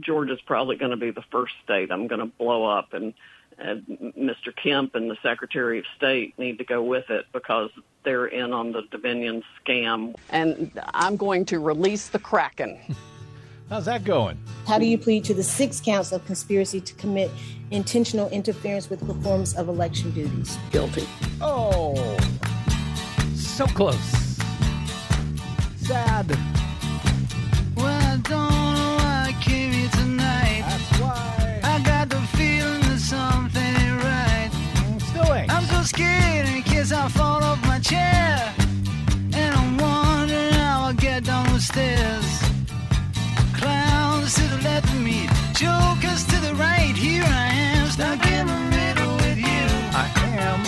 Georgia's probably going to be the first state I'm going to blow up, and Mr. Kemp and the Secretary of State need to go with it because they're in on the Dominion scam. And I'm going to release the Kraken. How's that going? How do you plead to the 6 counts of conspiracy to commit intentional interference with performance of election duties? Guilty. Oh, so close. Sad. Well, I don't know why I came here tonight. That's why. I got the feeling that something ain't right. I'm so scared in case I fall off my chair. And I'm wondering how I'll get down the stairs. Clowns to the left of me, jokers to the right. Here I am, stuck in the middle with you. I am.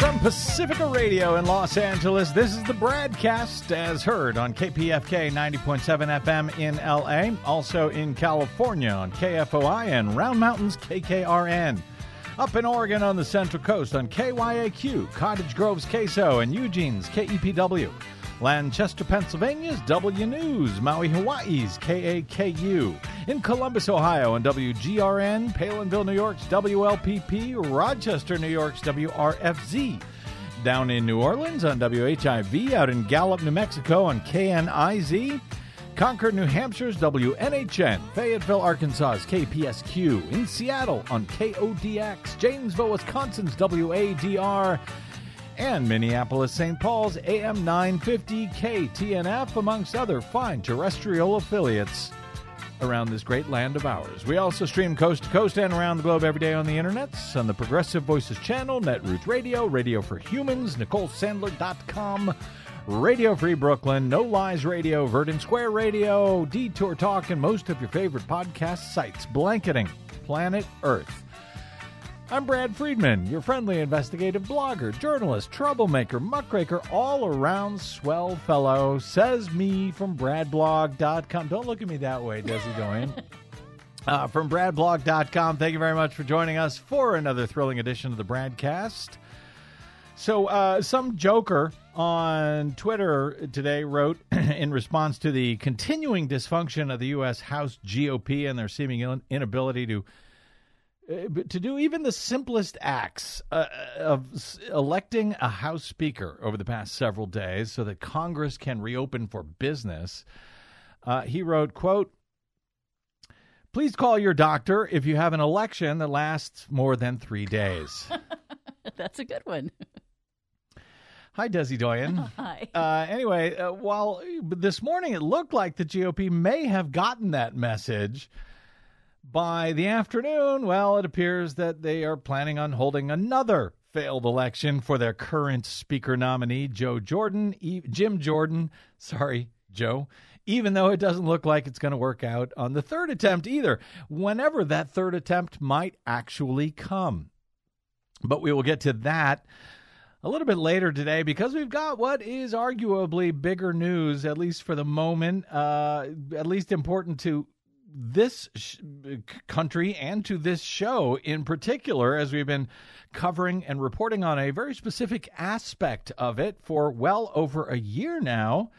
From Pacifica Radio in Los Angeles, this is the BradCast, as heard on KPFK 90.7 FM in L.A., also in California on KFOI and Round Mountains KKRN. Up in Oregon on the Central Coast on KYAQ, Cottage Grove's KSO, and Eugene's KEPW. Lancaster, Pennsylvania's W News, Maui, Hawaii's KAKU, in Columbus, Ohio, on WGRN, Palinville, New York's WLPP, Rochester, New York's WRFZ, down in New Orleans on WHIV, out in Gallup, New Mexico on KNIZ, Concord, New Hampshire's WNHN, Fayetteville, Arkansas's KPSQ, in Seattle on KODX, Janesville, Wisconsin's WADR, and Minneapolis, St. Paul's AM 950 KTNF, amongst other fine terrestrial affiliates around this great land of ours. We also stream coast to coast and around the globe every day on the internets, on the Progressive Voices channel, Netroots Radio, Radio for Humans, NicoleSandler.com, Radio Free Brooklyn, No Lies Radio, Verdant Square Radio, Detour Talk, and most of your favorite podcast sites, blanketing planet Earth. I'm Brad Friedman, your friendly investigative blogger, journalist, troublemaker, muckraker, all-around swell fellow, says me from bradblog.com. Don't look at me that way, Desi Doyen. From bradblog.com, thank you very much for joining us for another thrilling edition of the BradCast. So some joker on Twitter today wrote in response to the continuing dysfunction of the U.S. House GOP and their seeming inability to do even the simplest acts of electing a House Speaker over the past several days so that Congress can reopen for business. He wrote, quote, "Please call your doctor if you have an election that lasts more than 3 days." That's a good one. Hi, Desi Doyen. Hi. Anyway, while this morning it looked like the GOP may have gotten that message, by the afternoon, well, it appears that they are planning on holding another failed election for their current speaker nominee, Jim Jordan, even though it doesn't look like it's going to work out on the third attempt either, whenever that third attempt might actually come. But we will get to that a little bit later today, because we've got what is arguably bigger news, at least for the moment, at least important to this country and to this show in particular, as we've been covering and reporting on a very specific aspect of it for well over a year now,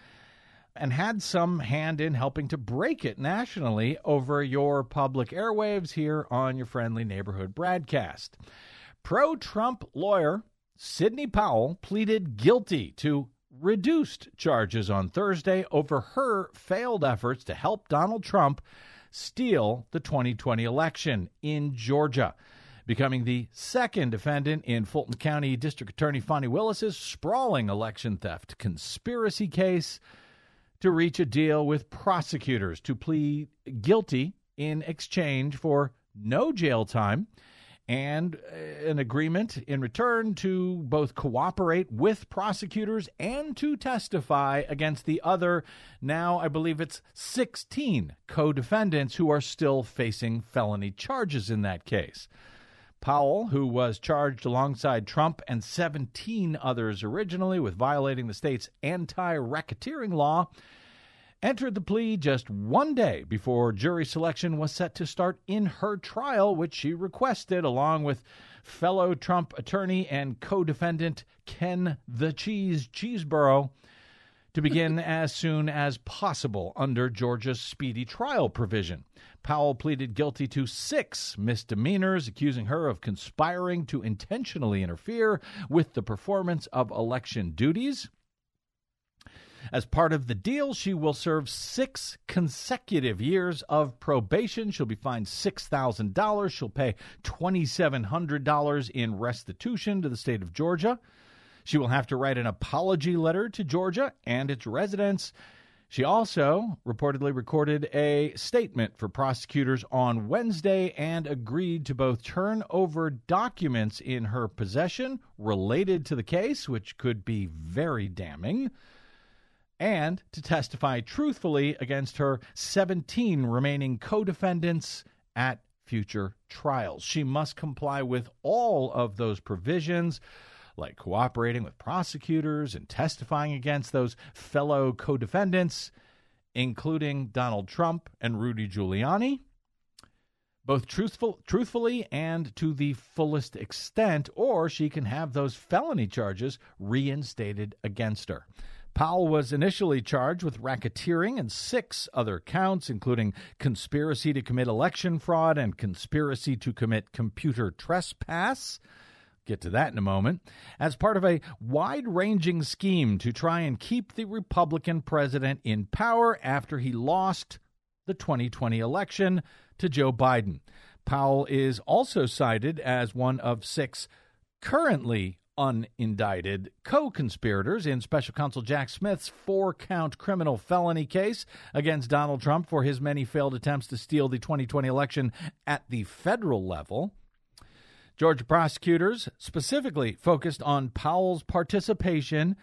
and had some hand in helping to break it nationally over your public airwaves here on your friendly neighborhood BradCast. Pro-Trump lawyer Sidney Powell pleaded guilty to reduced charges on Thursday over her failed efforts to help Donald Trump steal the 2020 election in Georgia, becoming the second defendant in Fulton County District Attorney Fani Willis's sprawling election theft conspiracy case to reach a deal with prosecutors to plead guilty in exchange for no jail time and an agreement in return to both cooperate with prosecutors and to testify against the other, now I believe it's 16 co-defendants who are still facing felony charges in that case. Powell, who was charged alongside Trump and 17 others originally with violating the state's anti-racketeering law, entered the plea just one day before jury selection was set to start in her trial, which she requested along with fellow Trump attorney and co-defendant Ken "The Cheese" Chesebro to begin as soon as possible under Georgia's speedy trial provision. Powell pleaded guilty to 6 misdemeanors, accusing her of conspiring to intentionally interfere with the performance of election duties. As part of the deal, she will serve 6 consecutive years of probation. She'll be fined $6,000. She'll pay $2,700 in restitution to the state of Georgia. She will have to write an apology letter to Georgia and its residents. She also reportedly recorded a statement for prosecutors on Wednesday and agreed to both turn over documents in her possession related to the case, which could be very damning, and to testify truthfully against her 17 remaining co-defendants at future trials. She must comply with all of those provisions, like cooperating with prosecutors and testifying against those fellow co-defendants, including Donald Trump and Rudy Giuliani, both truthfully and to the fullest extent, or she can have those felony charges reinstated against her. Powell was initially charged with racketeering and 6 other counts, including conspiracy to commit election fraud and conspiracy to commit computer trespass. Get to that in a moment. As part of a wide-ranging scheme to try and keep the Republican president in power after he lost the 2020 election to Joe Biden. Powell is also cited as one of 6 currently unindicted co-conspirators in special counsel Jack Smith's 4-count criminal felony case against Donald Trump for his many failed attempts to steal the 2020 election at the federal level. Georgia prosecutors specifically focused on Powell's participation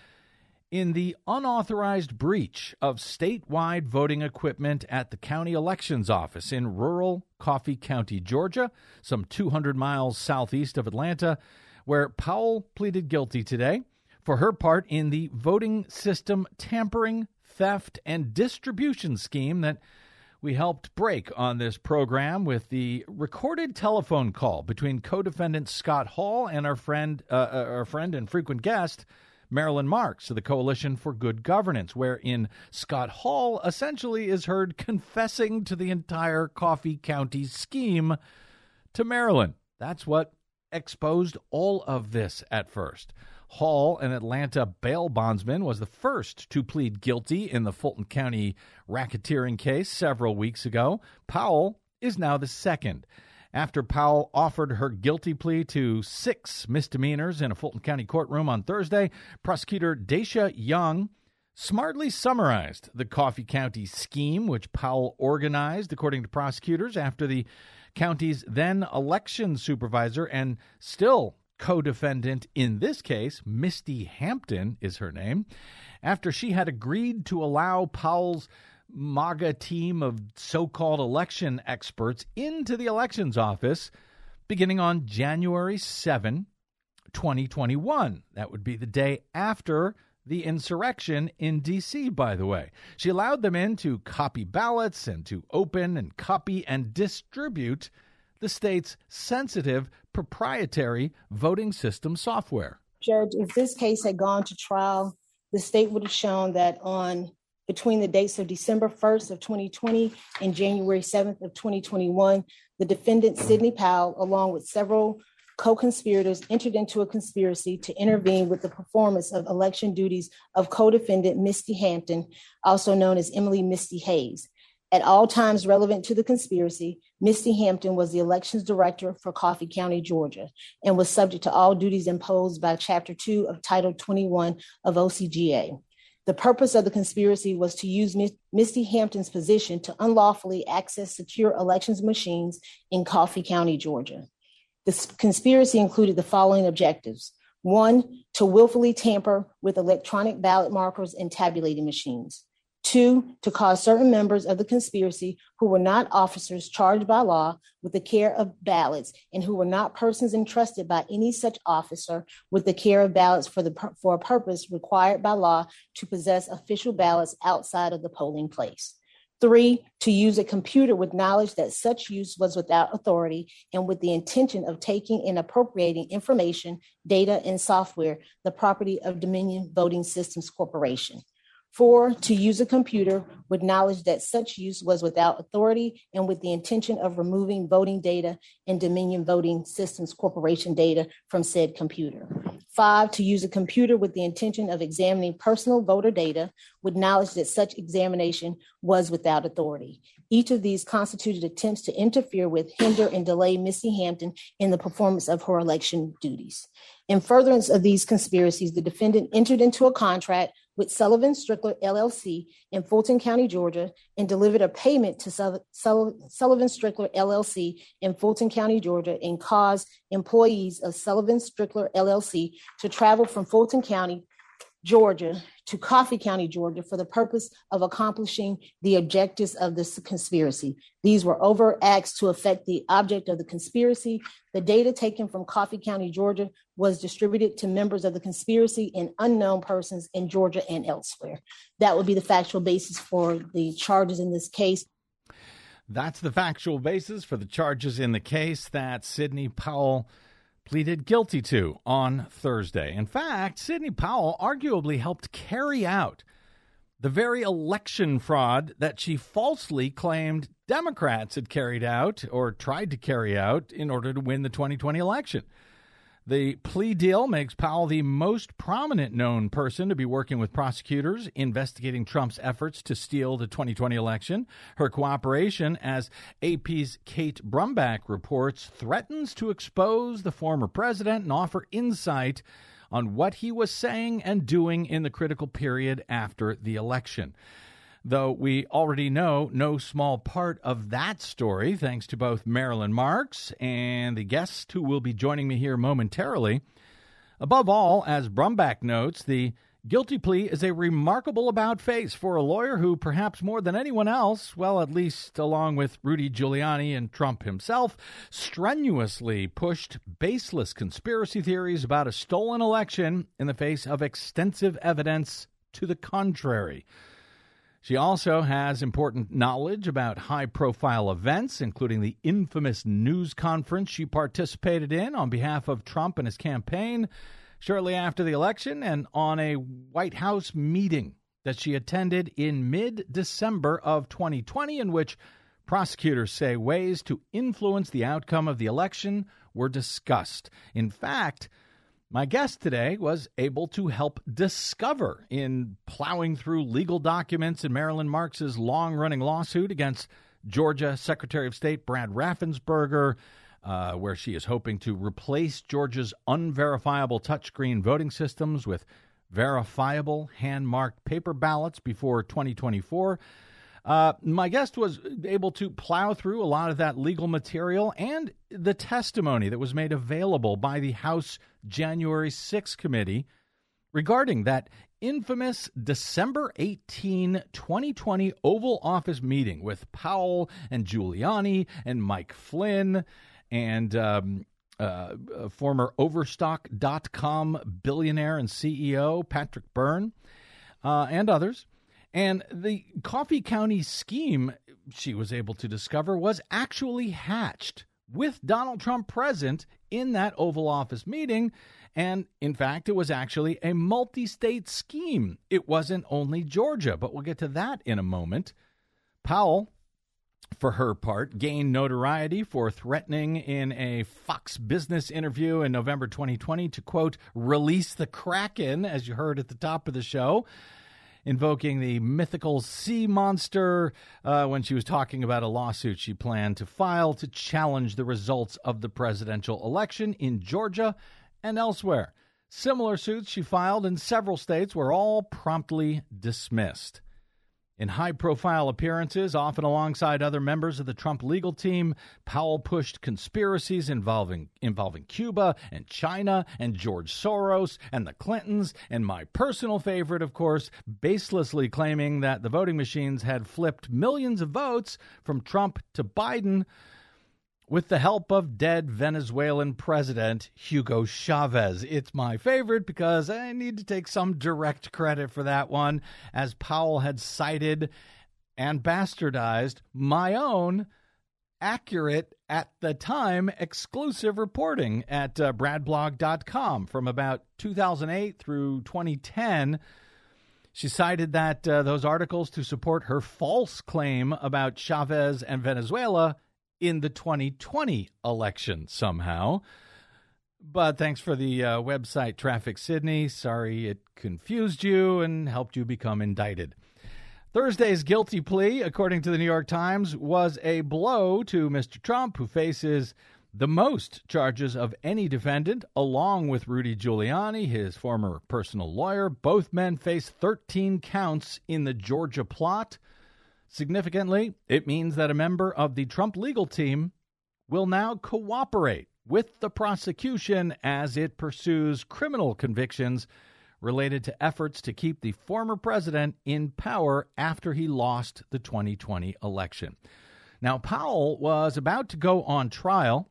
in the unauthorized breach of statewide voting equipment at the county elections office in rural Coffee County, Georgia, some 200 miles southeast of Atlanta, where Powell pleaded guilty today for her part in the voting system tampering, theft, and distribution scheme that we helped break on this program with the recorded telephone call between co-defendant Scott Hall and our friend and frequent guest, Marilyn Marks of the Coalition for Good Governance, wherein Scott Hall essentially is heard confessing to the entire Coffee County scheme to Marilyn. That's what exposed all of this at first. Hall, an Atlanta bail bondsman, was the first to plead guilty in the Fulton County racketeering case several weeks ago. Powell is now the second. After Powell offered her guilty plea to 6 misdemeanors in a Fulton County courtroom on Thursday, prosecutor Daisha Young smartly summarized the Coffee County scheme, which Powell organized, according to prosecutors, after the county's then election supervisor and still co-defendant in this case, Misty Hampton is her name, after she had agreed to allow Powell's MAGA team of so-called election experts into the elections office beginning on January 7, 2021. That would be the day after the insurrection in D.C., by the way. She allowed them in to copy ballots and to open and copy and distribute the state's sensitive proprietary voting system software. Judge, if this case had gone to trial, the state would have shown that on between the dates of December 1st of 2020 and January 7th of 2021, the defendant Sidney Powell, along with several co-conspirators, entered into a conspiracy to intervene with the performance of election duties of co-defendant Misty Hampton, also known as Emily Misty Hayes. At all times relevant to the conspiracy, Misty Hampton was the elections director for Coffee County, Georgia, and was subject to all duties imposed by Chapter 2 of Title 21 of OCGA. The purpose of the conspiracy was to use Misty Hampton's position to unlawfully access secure elections machines in Coffee County, Georgia. The conspiracy included the following objectives. 1, to willfully tamper with electronic ballot markers and tabulating machines. 2, to cause certain members of the conspiracy who were not officers charged by law with the care of ballots and who were not persons entrusted by any such officer with the care of ballots for a purpose required by law to possess official ballots outside of the polling place. 3, to use a computer with knowledge that such use was without authority and with the intention of taking and appropriating information, data, and software, the property of Dominion Voting Systems Corporation. 4, to use a computer with knowledge that such use was without authority and with the intention of removing voting data and Dominion Voting Systems Corporation data from said computer. 5, to use a computer with the intention of examining personal voter data with knowledge that such examination was without authority. Each of these constituted attempts to interfere with, hinder, and delay Misty Hampton in the performance of her election duties. In furtherance of these conspiracies, the defendant entered into a contract with Sullivan Strickler LLC in Fulton County, Georgia, and delivered a payment to Sullivan Strickler LLC in Fulton County, Georgia, and caused employees of Sullivan Strickler LLC to travel from Fulton County, Georgia to Coffee County, Georgia, for the purpose of accomplishing the objectives of this conspiracy. These were overt acts to affect the object of the conspiracy. The data taken from Coffee County, Georgia, was distributed to members of the conspiracy and unknown persons in Georgia and elsewhere. That would be the factual basis for the charges in this case. That's the factual basis for the charges in the case that Sidney Powell pleaded guilty to on Thursday. In fact, Sidney Powell arguably helped carry out the very election fraud that she falsely claimed Democrats had carried out or tried to carry out in order to win the 2020 election. The plea deal makes Powell the most prominent known person to be working with prosecutors investigating Trump's efforts to steal the 2020 election. Her cooperation, as AP's Kate Brumback reports, threatens to expose the former president and offer insight on what he was saying and doing in the critical period after the election. Though we already know no small part of that story, thanks to both Marilyn Marks and the guest who will be joining me here momentarily. Above all, as Brumback notes, the guilty plea is a remarkable about-face for a lawyer who, perhaps more than anyone else, well, at least along with Rudy Giuliani and Trump himself, strenuously pushed baseless conspiracy theories about a stolen election in the face of extensive evidence to the contrary. She also has important knowledge about high-profile events, including the infamous news conference she participated in on behalf of Trump and his campaign shortly after the election, and on a White House meeting that she attended in mid-December of 2020, in which prosecutors say ways to influence the outcome of the election were discussed. In fact, my guest today was able to help discover, in plowing through legal documents in Marilyn Marks' long-running lawsuit against Georgia Secretary of State Brad Raffensperger, where she is hoping to replace Georgia's unverifiable touchscreen voting systems with verifiable hand-marked paper ballots before 2024. My guest was able to plow through a lot of that legal material and the testimony that was made available by the House January 6th committee regarding that infamous December 18, 2020 Oval Office meeting with Powell and Giuliani and Mike Flynn and former Overstock.com billionaire and CEO Patrick Byrne and others. And the Coffee County scheme, she was able to discover, was actually hatched with Donald Trump present in that Oval Office meeting. And, in fact, it was actually a multi-state scheme. It wasn't only Georgia, but we'll get to that in a moment. Powell, for her part, gained notoriety for threatening in a Fox Business interview in November 2020 to, quote, release the Kraken, as you heard at the top of the show, invoking the mythical sea monster when she was talking about a lawsuit she planned to file to challenge the results of the presidential election in Georgia and elsewhere. Similar suits she filed in several states were all promptly dismissed. In high-profile appearances, often alongside other members of the Trump legal team, Powell pushed conspiracies involving Cuba and China and George Soros and the Clintons, and my personal favorite, of course, baselessly claiming that the voting machines had flipped millions of votes from Trump to Biden with the help of dead Venezuelan President Hugo Chavez. It's my favorite because I need to take some direct credit for that one, as Powell had cited and bastardized my own accurate, at the time, exclusive reporting at bradblog.com from about 2008 through 2010, She cited that those articles to support her false claim about Chavez and Venezuela in the 2020 election somehow. But thanks for the website traffic, Sidney. Sorry it confused you and helped you become indicted. Thursday's guilty plea, according to the New York Times, was a blow to Mr. Trump, who faces the most charges of any defendant, along with Rudy Giuliani, his former personal lawyer. Both men face 13 counts in the Georgia plot. Significantly, it means that a member of the Trump legal team will now cooperate with the prosecution as it pursues criminal convictions related to efforts to keep the former president in power after he lost the 2020 election. Now, Powell was about to go on trial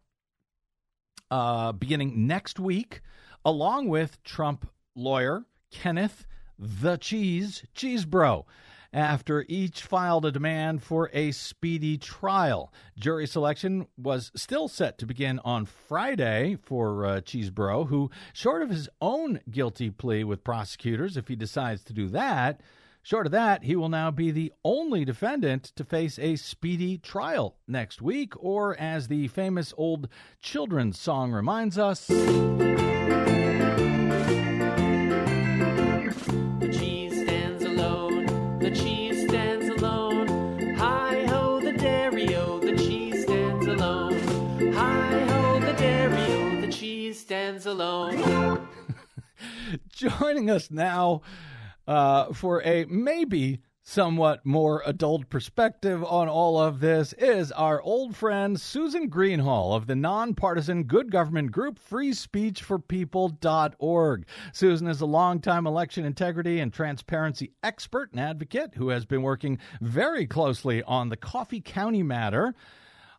beginning next week, along with Trump lawyer Kenneth "The Cheese" Chesebro, after each filed a demand for a speedy trial. Jury selection was still set to begin on Friday for Chesebro, who, short of his own guilty plea with prosecutors, if he decides to do that, short of that, he will now be the only defendant to face a speedy trial next week, or as the famous old children's song reminds us, alone. Joining us now for a maybe somewhat more adult perspective on all of this is our old friend Susan Greenhalgh of the nonpartisan good government group FreeSpeechForPeople.org. Susan is a longtime election integrity and transparency expert and advocate who has been working very closely on the Coffee County matter,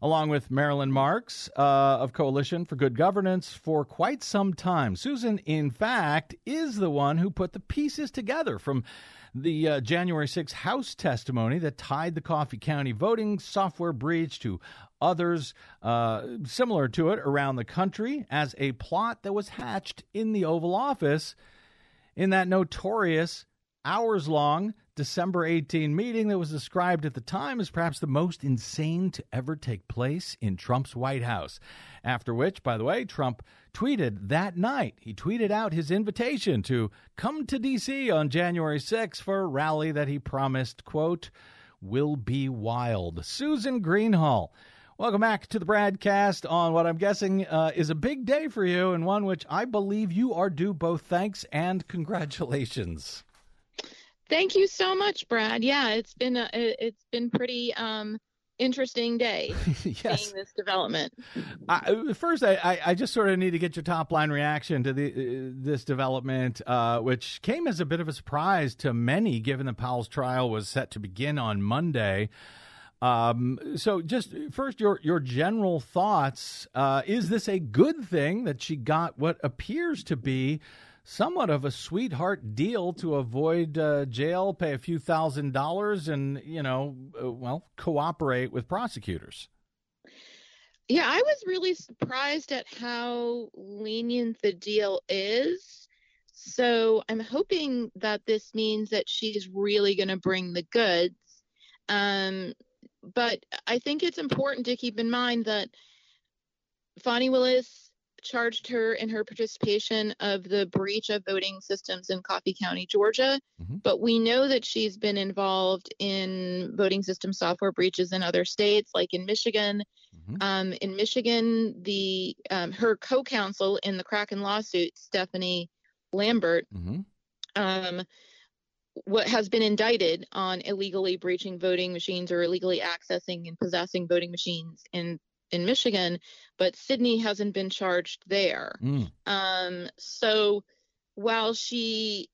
along with Marilyn Marks of Coalition for Good Governance, for quite some time. Susan, in fact, is the one who put the pieces together from the January 6th House testimony that tied the Coffee County voting software breach to others similar to it around the country as a plot that was hatched in the Oval Office in that notorious hours-long December 18 meeting that was described at the time as perhaps the most insane to ever take place in Trump's White House. After which, by the way, Trump tweeted that night, he tweeted out his invitation to come to D.C. on January 6 for a rally that he promised, quote, will be wild. Susan Greenhalgh, welcome back to the BradCast on what I'm guessing is a big day for you, and one which I believe you are due both thanks and congratulations. Thank you so much, Brad. Yeah, it's been pretty interesting day yes. Seeing this development. First, I just sort of need to get your top line reaction to this development, which came as a bit of a surprise to many, given that Powell's trial was set to begin on Monday. So just first, your general thoughts. Is this a good thing that she got what appears to be somewhat of a sweetheart deal to avoid jail, pay a few $1,000s, and, you know, cooperate with prosecutors? Yeah, I was really surprised at how lenient the deal is. So I'm hoping that this means that she's really going to bring the goods. But I think it's important to keep in mind that Fani Willis charged her in her participation of the breach of voting systems in Coffee County, Georgia. Mm-hmm. But we know that she's been involved in voting system software breaches in other states, like in Michigan. Mm-hmm. In Michigan, her co-counsel in the Kraken lawsuit, Stephanie Lambert, mm-hmm. What has been indicted on illegally breaching voting machines or illegally accessing and possessing voting machines in Michigan, but Sidney hasn't been charged there. So while she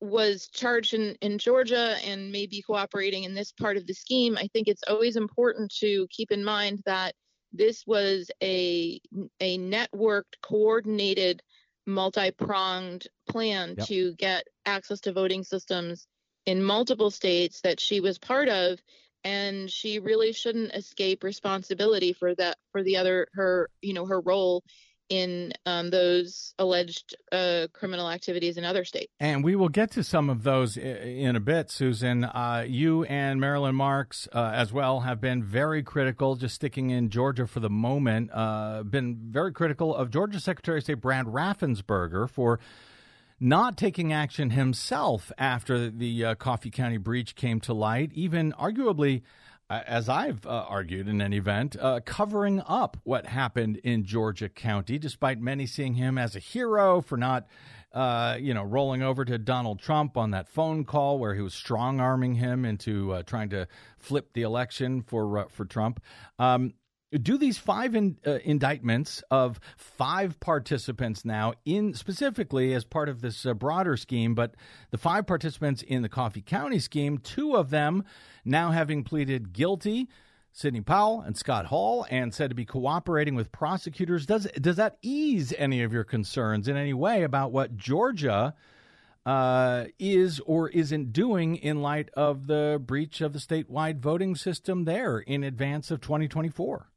was charged in Georgia and may be cooperating in this part of the scheme, I think it's always important to keep in mind that this was a networked, coordinated, multi-pronged plan yep. to get access to voting systems in multiple states that she was part of. And she really shouldn't escape responsibility for that, for her role in those alleged criminal activities in other states. And we will get to some of those in a bit, Susan. You and Marilyn Marks as well have been very critical, just sticking in Georgia for the moment, been very critical of Georgia Secretary of State Brad Raffensperger for not taking action himself after the Coffee County breach came to light, even arguably, as I've argued in an event, covering up what happened in Georgia County, despite many seeing him as a hero for not, rolling over to Donald Trump on that phone call where he was strong-arming him into trying to flip the election for Trump. Do these five indictments of five participants now, in specifically as part of this broader scheme, but the five participants in the Coffee County scheme, two of them now having pleaded guilty, Sidney Powell and Scott Hall, and said to be cooperating with prosecutors, does that ease any of your concerns in any way about what Georgia is or isn't doing in light of the breach of the statewide voting system there in advance of 2024?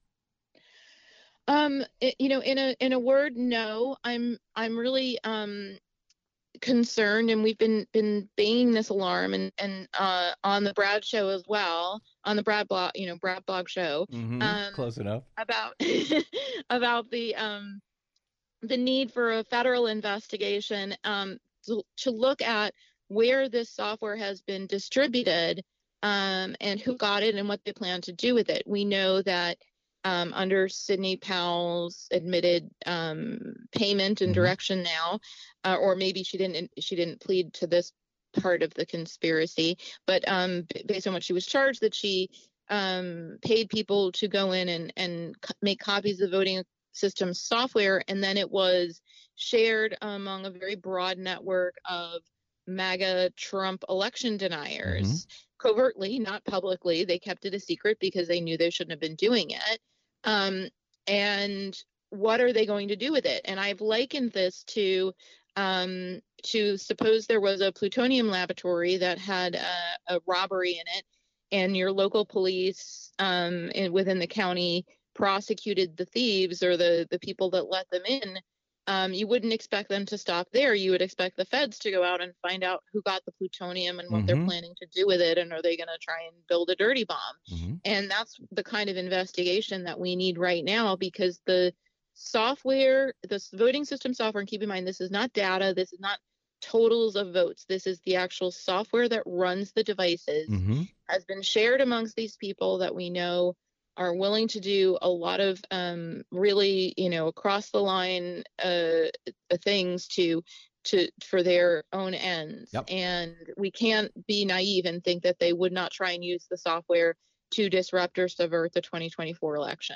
In a word, no. I'm really concerned, and we've been banging this alarm and on the Brad show as well, on the Brad blog, Brad blog show. Mm-hmm. Close enough. About the need for a federal investigation to look at where this software has been distributed and who got it and what they plan to do with it. We know that under Sidney Powell's admitted payment and direction now, or maybe she didn't plead to this part of the conspiracy, but based on what she was charged, that she paid people to go in and make copies of the voting system software, and then it was shared among a very broad network of MAGA Trump election deniers. Mm-hmm. Covertly, not publicly. They kept it a secret because they knew they shouldn't have been doing it. And what are they going to do with it? And I've likened this to suppose there was a plutonium laboratory that had a robbery in it, and your local police within the county prosecuted the thieves or the people that let them in. You wouldn't expect them to stop there. You would expect the feds to go out and find out who got the plutonium and what mm-hmm. they're planning to do with it, and are they going to try and build a dirty bomb? Mm-hmm. And that's the kind of investigation that we need right now, because the software, the voting system software, and keep in mind, this is not data, this is not totals of votes, this is the actual software that runs the devices, mm-hmm. has been shared amongst these people that we know are willing to do a lot of really, across the line things to for their own ends. Yep. And we can't be naive and think that they would not try and use the software to disrupt or subvert the 2024 election.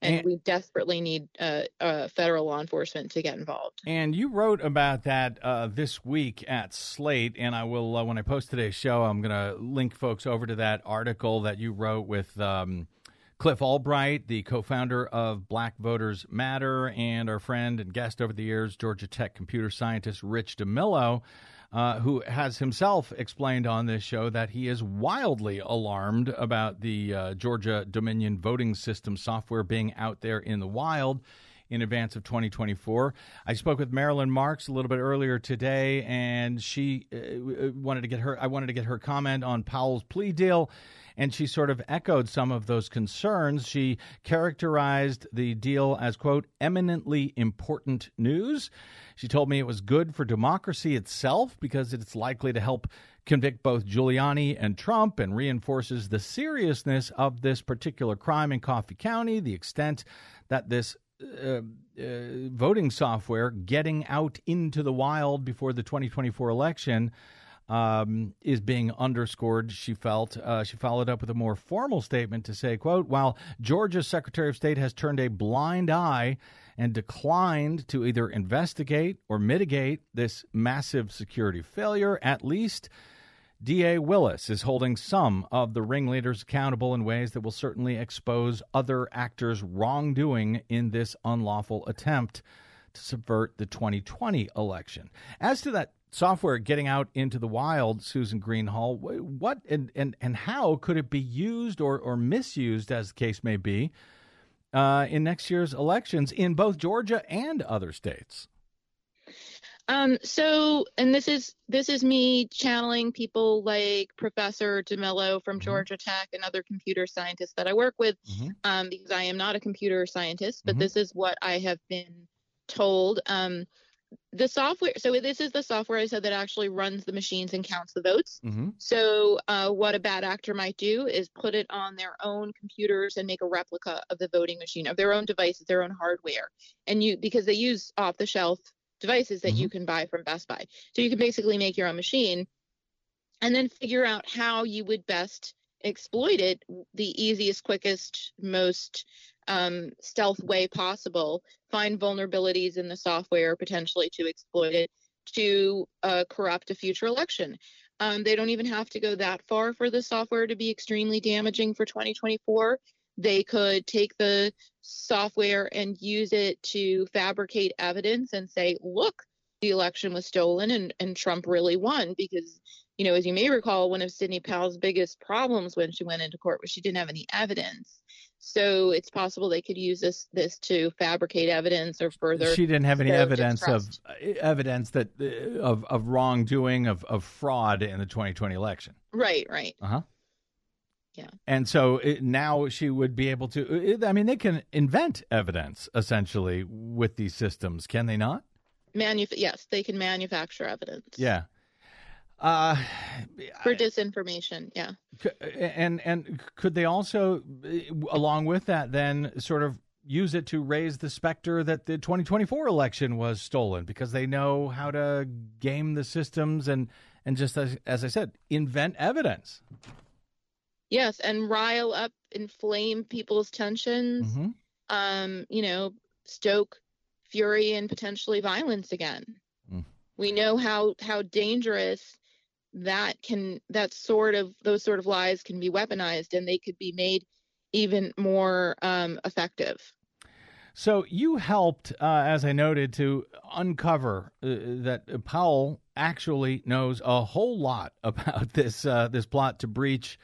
And we desperately need federal law enforcement to get involved. And you wrote about that this week at Slate, and I will, when I post today's show, I'm going to link folks over to that article that you wrote with Cliff Albright, the co-founder of Black Voters Matter, and our friend and guest over the years, Georgia Tech computer scientist Rich DiMillo, who has himself explained on this show that he is wildly alarmed about the Georgia Dominion voting system software being out there in the wild in advance of 2024. I spoke with Marilyn Marks a little bit earlier today, and she wanted to get her comment on Powell's plea deal, and she sort of echoed some of those concerns. She characterized the deal as, quote, eminently important news. She told me it was good for democracy itself because it's likely to help convict both Giuliani and Trump and reinforces the seriousness of this particular crime in Coffee County, the extent that this voting software getting out into the wild before the 2024 election is being underscored, she felt. She followed up with a more formal statement to say, quote, while Georgia's Secretary of State has turned a blind eye and declined to either investigate or mitigate this massive security failure, at least D.A. Willis is holding some of the ringleaders accountable in ways that will certainly expose other actors' wrongdoing in this unlawful attempt to subvert the 2020 election. As to that software getting out into the wild, Susan Greenhalgh, what and how could it be used or misused, as the case may be, in next year's elections in both Georgia and other states? And this is me channeling people like Professor DeMello from Georgia Tech and other computer scientists that I work with, because I am not a computer scientist, but this is what I have been told. The software, so this is the software I said that actually runs the machines and counts the votes. So what a bad actor might do is put it on their own computers and make a replica of the voting machine, of their own devices, their own hardware. And because they use off-the-shelf devices that you can buy from Best Buy. So you can basically make your own machine and then figure out how you would best exploit it the easiest, quickest, most stealth way possible, find vulnerabilities in the software potentially to exploit it to corrupt a future election. They don't even have to go that far for the software to be extremely damaging for 2024. They could take the software and use it to fabricate evidence and say, look, the election was stolen and Trump really won because, you know, as you may recall, one of Sidney Powell's biggest problems when she went into court was she didn't have any evidence. So it's possible they could use this to fabricate evidence or further. She didn't have any evidence of wrongdoing, of fraud in the 2020 election. Right. Yeah. And so now she would be able to, I mean, they can invent evidence essentially with these systems, can they not? Yes, they can manufacture evidence. Yeah. For disinformation, yeah. And could they also, along with that, then sort of use it to raise the specter that the 2024 election was stolen because they know how to game the systems and just, as I said, invent evidence? Yes, and rile up, inflame people's tensions, stoke fury and potentially violence again. We know how dangerous those sort of lies can be weaponized, and they could be made even more effective. So you helped, as I noted, to uncover that Powell actually knows a whole lot about this plot to breach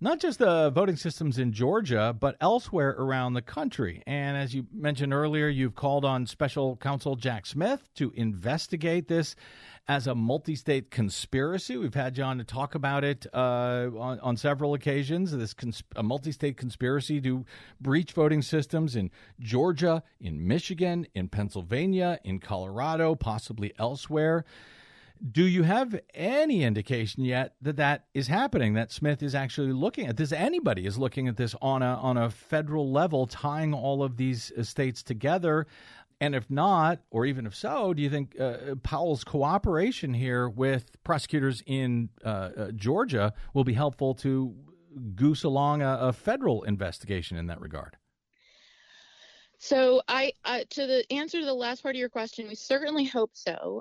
not just the voting systems in Georgia, but elsewhere around the country. And as you mentioned earlier, you've called on Special Counsel Jack Smith to investigate this as a multi-state conspiracy. We've had you on to talk about it on several occasions, this a multi-state conspiracy to breach voting systems in Georgia, in Michigan, in Pennsylvania, in Colorado, possibly elsewhere. Do you have any indication yet that is happening, that Smith is actually looking at this, anybody is looking at this on a federal level, tying all of these states together? And if not, or even if so, do you think Powell's cooperation here with prosecutors in Georgia will be helpful to goose along a federal investigation in that regard? So to the answer to the last part of your question, we certainly hope so.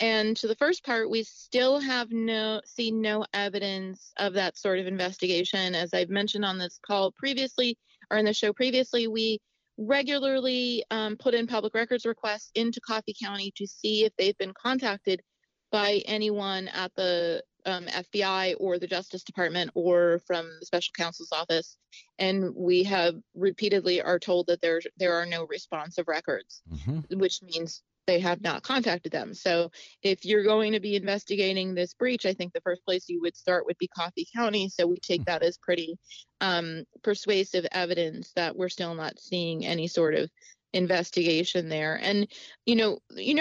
And to the first part, we still have no evidence of that sort of investigation. As I've mentioned on this call previously, or in the show previously, we regularly put in public records requests into Coffee County to see if they've been contacted by anyone at the FBI or the Justice Department or from the Special Counsel's Office, and we have repeatedly are told that there are no responsive records, which means they have not contacted them. So if you're going to be investigating this breach, I think the first place you would start would be Coffee County. So we take that as pretty persuasive evidence that we're still not seeing any sort of investigation there. And you know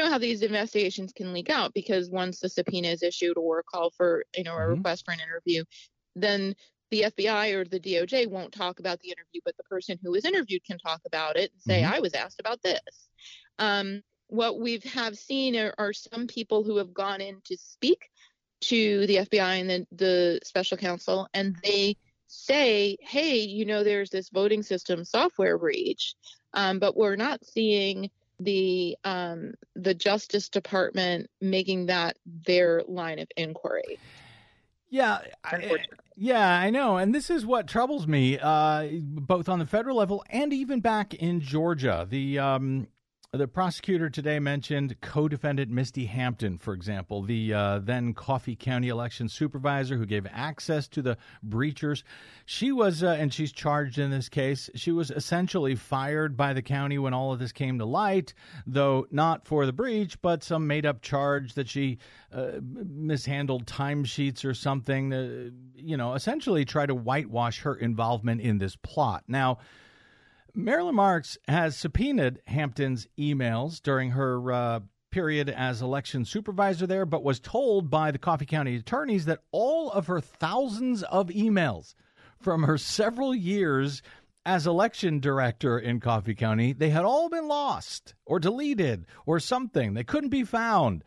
how these investigations can leak out, because once the subpoena is issued or a call for a request for an interview, then the FBI or the DOJ won't talk about the interview, but the person who was interviewed can talk about it and say, I was asked about this. What we've seen are some people who have gone in to speak to the FBI and the special counsel, and they say, hey, there's this voting system software breach. But we're not seeing the Justice Department making that their line of inquiry. Yeah. I know. And this is what troubles me, both on the federal level and even back in Georgia. The The prosecutor today mentioned co-defendant Misty Hampton, for example, the then Coffee County election supervisor who gave access to the breachers. She was, and she's charged in this case, she was essentially fired by the county when all of this came to light, though not for the breach, but some made-up charge that she mishandled timesheets or something, you know, essentially try to whitewash her involvement in this plot. Now, Marilyn Marks has subpoenaed Hampton's emails during her period as election supervisor there, but was told by the Coffee County attorneys that all of her thousands of emails from her several years as election director in Coffee County, they had all been lost or deleted or something. They couldn't be found.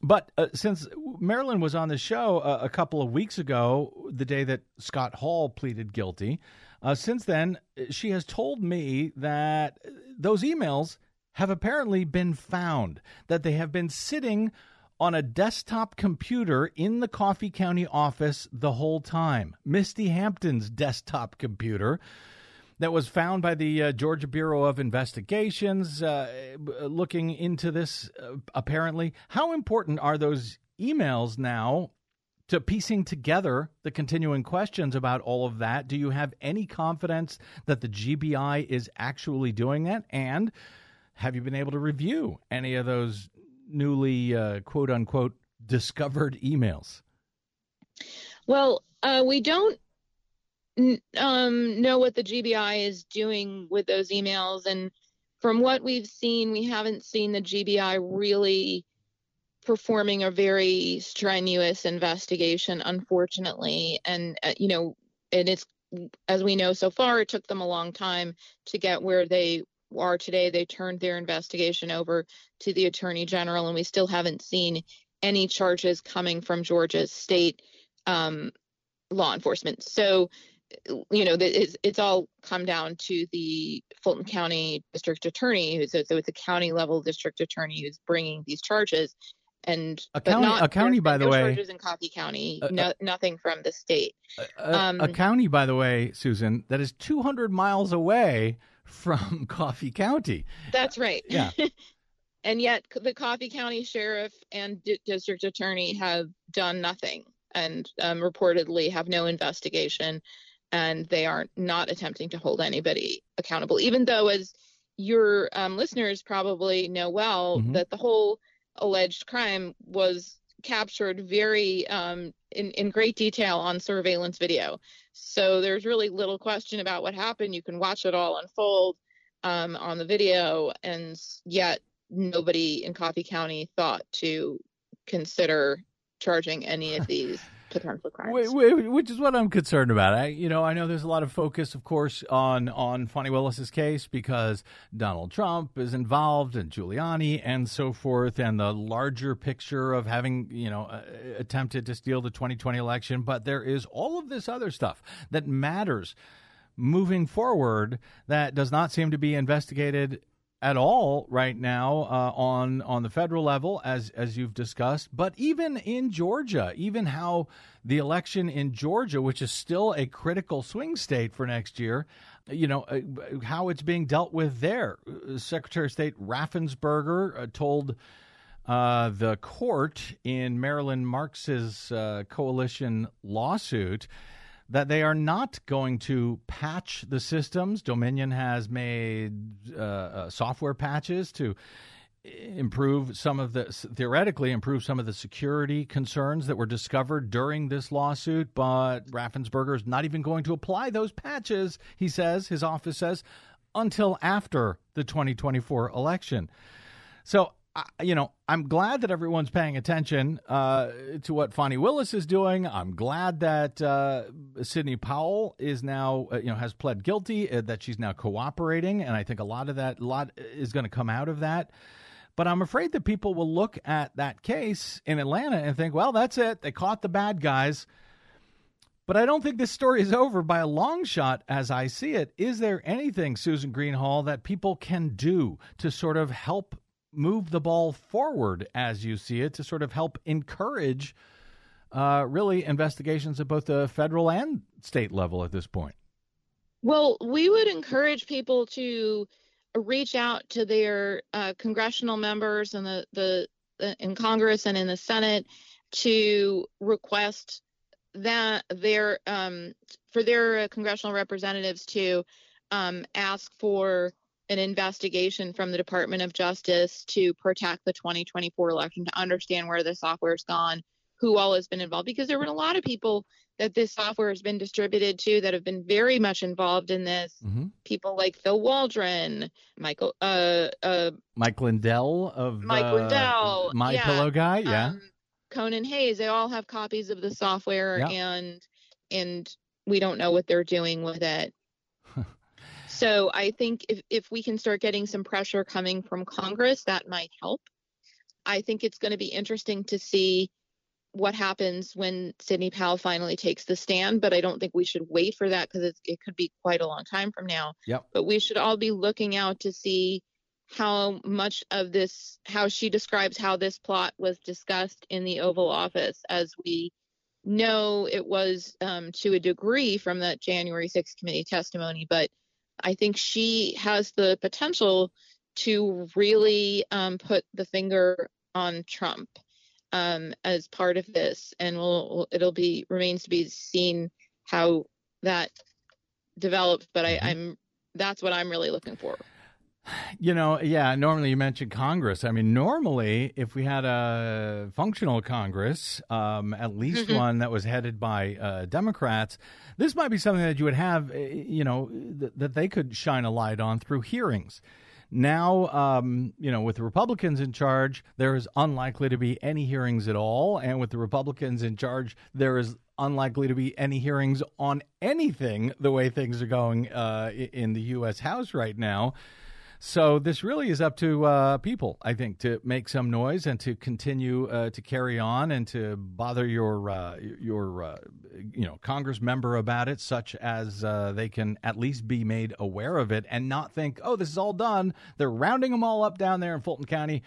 But since Marilyn was on the show a couple of weeks ago, the day that Scott Hall pleaded guilty, since then, she has told me that those emails have apparently been found, that they have been sitting on a desktop computer in the Coffee County office the whole time. Misty Hampton's desktop computer that was found by the Georgia Bureau of Investigations looking into this, apparently. How important are those emails now to piecing together the continuing questions about all of that? Do you have any confidence that the GBI is actually doing that? And have you been able to review any of those newly, quote-unquote, discovered emails? Well, we don't know what the GBI is doing with those emails. And from what we've seen, we haven't seen the GBI really performing a very strenuous investigation, unfortunately. And, you know, and it's, as we know so far, it took them a long time to get where they are today. They turned their investigation over to the Attorney General, and we still haven't seen any charges coming from Georgia's state law enforcement. So, you know, it's all come down to the Fulton County district attorney. So it's a county level district attorney who's bringing these charges. And a county, by the way, charges in Coffee County, nothing from the state. A county, by the way, Susan, that is 200 miles away from Coffee County. That's right. Yeah. And yet the Coffee County sheriff and district attorney have done nothing and reportedly have no investigation. And they are not attempting to hold anybody accountable, even though, as your listeners probably know well, mm-hmm. that the whole alleged crime was captured very in great detail on surveillance video. So there's really little question about what happened. You can watch it all unfold on the video. And yet nobody in Coffee County thought to consider charging any of these potential crimes, which is what I'm concerned about. I know there's a lot of focus, of course, on Fani Willis's case because Donald Trump is involved and Giuliani and so forth, and the larger picture of having, you know, attempted to steal the 2020 election. But there is all of this other stuff that matters moving forward that does not seem to be investigated at all right now on the federal level, as you've discussed. But even in Georgia, even how the election in Georgia, which is still a critical swing state for next year, you know, how it's being dealt with there. Secretary of State Raffensperger told the court in Marilyn Marks's coalition lawsuit that they are not going to patch the systems. Dominion has made software patches to theoretically improve some of the security concerns that were discovered during this lawsuit. But Raffensperger is not even going to apply those patches, he says, his office says, until after the 2024 election. So, you know, I'm glad that everyone's paying attention to what Fani Willis is doing. I'm glad that Sidney Powell is now, has pled guilty, that she's now cooperating. And I think a lot is going to come out of that. But I'm afraid that people will look at that case in Atlanta and think, well, that's it. They caught the bad guys. But I don't think this story is over by a long shot as I see it. Is there anything, Susan Greenhalgh, that people can do to sort of help move the ball forward, as you see it, to sort of help encourage really investigations at both the federal and state level at this point? Well, we would encourage people to reach out to their congressional members and the in Congress and in the Senate to request that their for their congressional representatives to ask for an investigation from the Department of Justice to protect the 2024 election, to understand where the software's gone, who all has been involved, because there were a lot of people that this software has been distributed to that have been very much involved in this. Mm-hmm. People like Phil Waldron, Mike Lindell, My Pillow guy, Conan Hayes. They all have copies of the software, and we don't know what they're doing with it. So I think if we can start getting some pressure coming from Congress, that might help. I think it's going to be interesting to see what happens when Sidney Powell finally takes the stand, but I don't think we should wait for that because it could be quite a long time from now. Yep. But we should all be looking out to see how much of this, how she describes how this plot was discussed in the Oval Office, as we know it was to a degree from that January 6th committee testimony. But I think she has the potential to really put the finger on Trump as part of this, and remains to be seen how that develops. But that's what I'm really looking for. You know, normally you mentioned Congress. I mean, normally if we had a functional Congress, at least one that was headed by Democrats, this might be something that you would have, that they could shine a light on through hearings. Now, with the Republicans in charge, there is unlikely to be any hearings at all. And with the Republicans in charge, there is unlikely to be any hearings on anything the way things are going in the U.S. House right now. So this really is up to people, I think, to make some noise and to continue to carry on and to bother your Congress member about it, such as they can at least be made aware of it and not think, oh, this is all done. They're rounding them all up down there in Fulton County.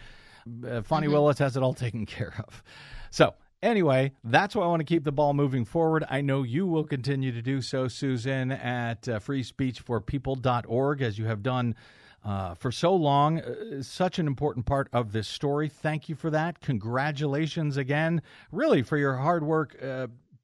Fani Willis has it all taken care of. So anyway, that's why I want to keep the ball moving forward. I know you will continue to do so, Susan, at freespeechforpeople.org, as you have done for so long, such an important part of this story. Thank you for that. Congratulations again, really, for your hard work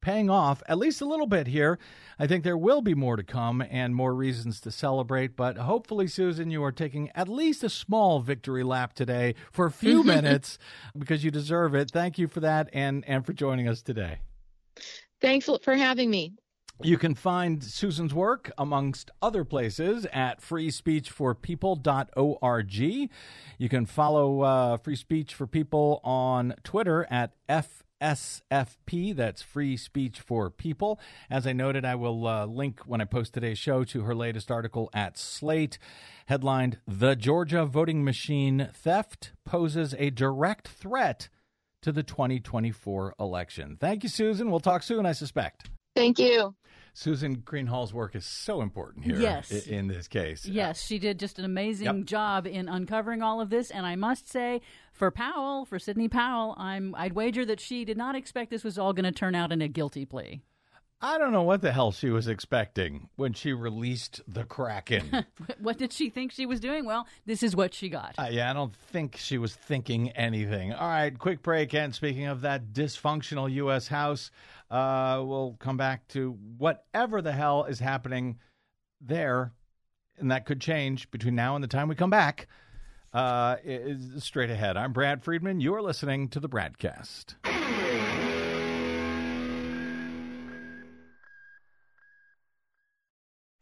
paying off at least a little bit here. I think there will be more to come and more reasons to celebrate. But hopefully, Susan, you are taking at least a small victory lap today for a few minutes because you deserve it. Thank you for that and for joining us today. Thanks for having me. You can find Susan's work, amongst other places, at freespeechforpeople.org. You can follow Free Speech for People on Twitter at FSFP. That's Free Speech for People. As I noted, I will link when I post today's show to her latest article at Slate, headlined, "The Georgia Voting Machine Theft Poses a Direct Threat to the 2024 Election." Thank you, Susan. We'll talk soon, I suspect. Thank you. Susan Greenhalgh's work is so important here in this case. Yes, she did just an amazing job in uncovering all of this. And I must say, for Sidney Powell, I'd wager that she did not expect this was all going to turn out in a guilty plea. I don't know what the hell she was expecting when she released the Kraken. What did she think she was doing? Well, this is what she got. I don't think she was thinking anything. All right, quick break. And speaking of that dysfunctional U.S. House, we'll come back to whatever the hell is happening there, and that could change between now and the time we come back. Straight ahead. I'm Brad Friedman. You're listening to the BradCast.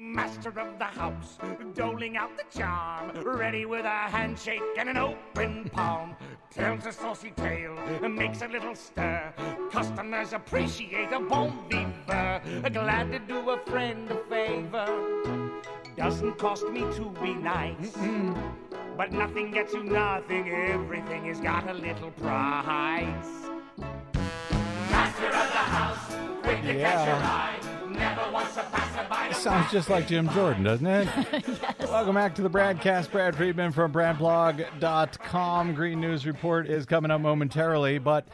Master of the house, doling out the charm, ready with a handshake and an open palm. Tells a saucy tale, makes a little stir. Customers appreciate a bon vivant. Glad to do a friend a favor. Doesn't cost me to be nice. Mm-mm. But nothing gets you nothing. Everything has got a little price. Master of the house, quick to catch your eye. Never wants to pass a bite. Sounds just like Jim Jordan, doesn't it? Yes. Welcome back to the BradCast. Brad Friedman from bradblog.com. Green News Report is coming up momentarily, but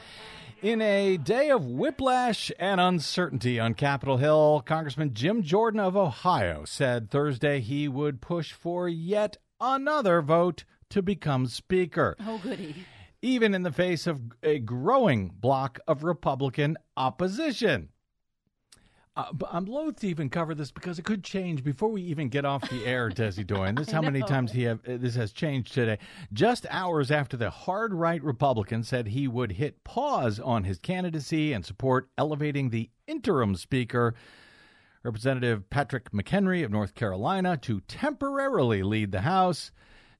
in a day of whiplash and uncertainty on Capitol Hill, Congressman Jim Jordan of Ohio said Thursday he would push for yet another vote to become Speaker. Oh, goody. Even in the face of a growing block of Republican opposition. But I'm loath to even cover this because it could change before we even get off the air, Desi Doyen. This is how many times this has changed today. Just hours after the hard right Republican said he would hit pause on his candidacy and support elevating the interim speaker, Representative Patrick McHenry of North Carolina, to temporarily lead the House,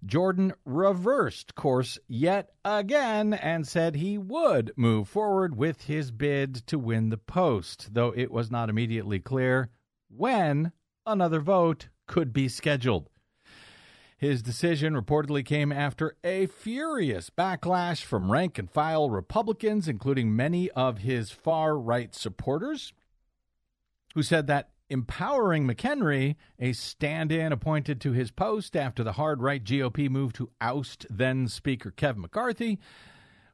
Jordan reversed course yet again and said he would move forward with his bid to win the post, though it was not immediately clear when another vote could be scheduled. His decision reportedly came after a furious backlash from rank-and-file Republicans, including many of his far-right supporters, who said that empowering McHenry, a stand-in appointed to his post after the hard-right GOP moved to oust then-Speaker Kevin McCarthy,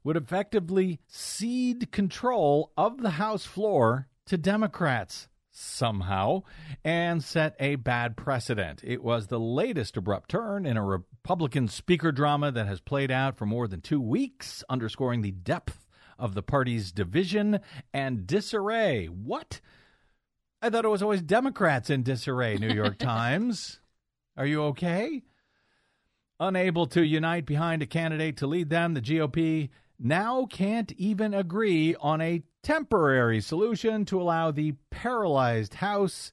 would effectively cede control of the House floor to Democrats somehow and set a bad precedent. It was the latest abrupt turn in a Republican speaker drama that has played out for more than 2 weeks, underscoring the depth of the party's division and disarray. What? I thought it was always Democrats in disarray, New York Times. Are you okay? Unable to unite behind a candidate to lead them, the GOP now can't even agree on a temporary solution to allow the paralyzed House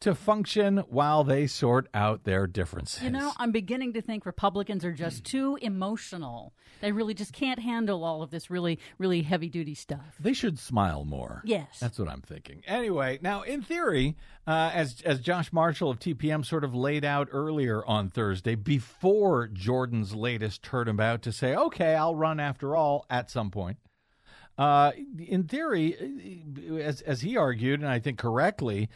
to function while they sort out their differences. You know, I'm beginning to think Republicans are just too emotional. They really just can't handle all of this really, really heavy-duty stuff. They should smile more. Yes. That's what I'm thinking. Anyway, now, in theory, as Josh Marshall of TPM sort of laid out earlier on Thursday, before Jordan's latest turnabout to say, okay, I'll run after all at some point, in theory, as he argued, and I think correctly,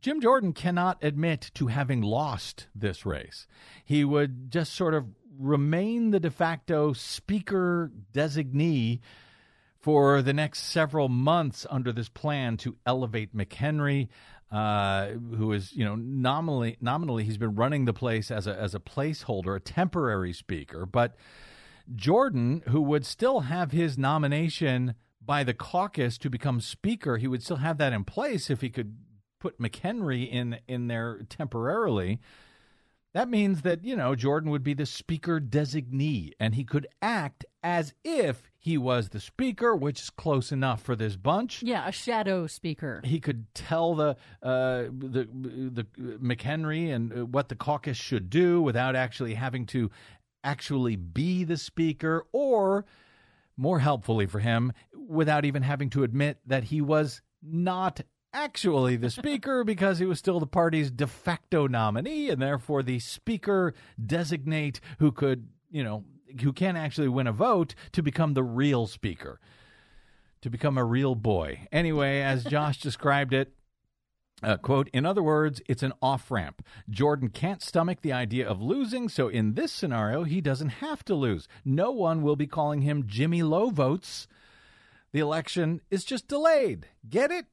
Jim Jordan cannot admit to having lost this race. He would just sort of remain the de facto speaker designee for the next several months under this plan to elevate McHenry, who is, you know, nominally he's been running the place as a placeholder, a temporary speaker. But Jordan, who would still have his nomination by the caucus to become speaker, he would still have that in place if he could put McHenry in there temporarily. That means that, you know, Jordan would be the speaker designee, and he could act as if he was the speaker, which is close enough for this bunch. Yeah, a shadow speaker. He could tell the McHenry and what the caucus should do without actually having to actually be the speaker, or more helpfully for him, without even having to admit that he was not actually the speaker because he was still the party's de facto nominee and therefore the speaker designate who could, you know, who can actually win a vote to become the real speaker, to become a real boy. Anyway, as Josh described it, quote, in other words, it's an off-ramp. Jordan can't stomach the idea of losing, so in this scenario, he doesn't have to lose. No one will be calling him Jimmy Low Votes. The election is just delayed. Get it?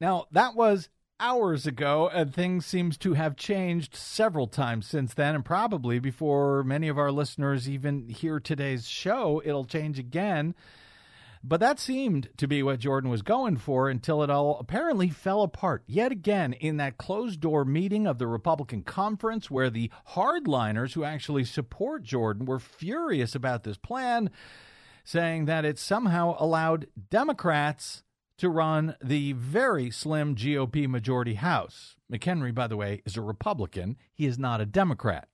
Now, that was hours ago, and things seems to have changed several times since then, and probably before many of our listeners even hear today's show, it'll change again. But that seemed to be what Jordan was going for until it all apparently fell apart yet again in that closed-door meeting of the Republican conference where the hardliners who actually support Jordan were furious about this plan, saying that it somehow allowed Democrats to run the very slim GOP majority House. McHenry, by the way, is a Republican. He is not a Democrat.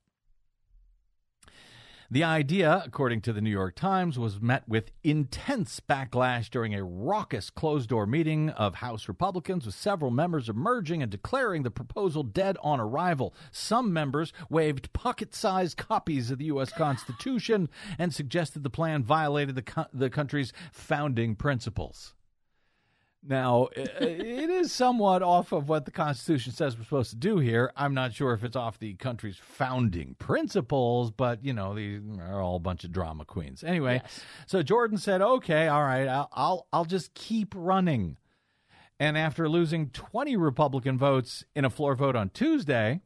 The idea, according to the New York Times, was met with intense backlash during a raucous closed-door meeting of House Republicans, with several members emerging and declaring the proposal dead on arrival. Some members waved pocket-sized copies of the U.S. Constitution and suggested the plan violated the country's founding principles. Now, it is somewhat off of what the Constitution says we're supposed to do here. I'm not sure if it's off the country's founding principles, but, you know, these are all a bunch of drama queens. Anyway, yes. So Jordan said, okay, all right, I'll just keep running. And after losing 20 Republican votes in a floor vote on Tuesday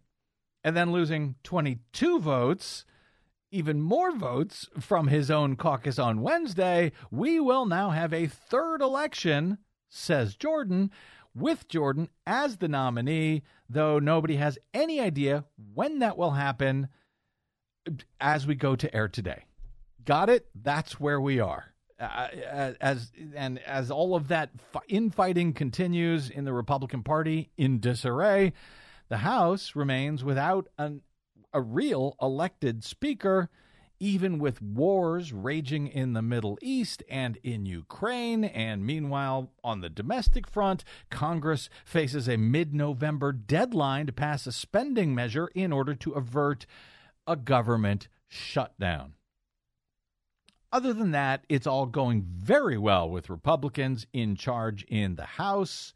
and then losing 22 votes, even more votes from his own caucus on Wednesday, we will now have a third election, says Jordan, with Jordan as the nominee, though nobody has any idea when that will happen as we go to air today. Got it? That's where we are. As all of that infighting continues in the Republican Party in disarray, the House remains without a real elected speaker, even with wars raging in the Middle East and in Ukraine. And meanwhile, on the domestic front, Congress faces a mid-November deadline to pass a spending measure in order to avert a government shutdown. Other than that, it's all going very well with Republicans in charge in the House.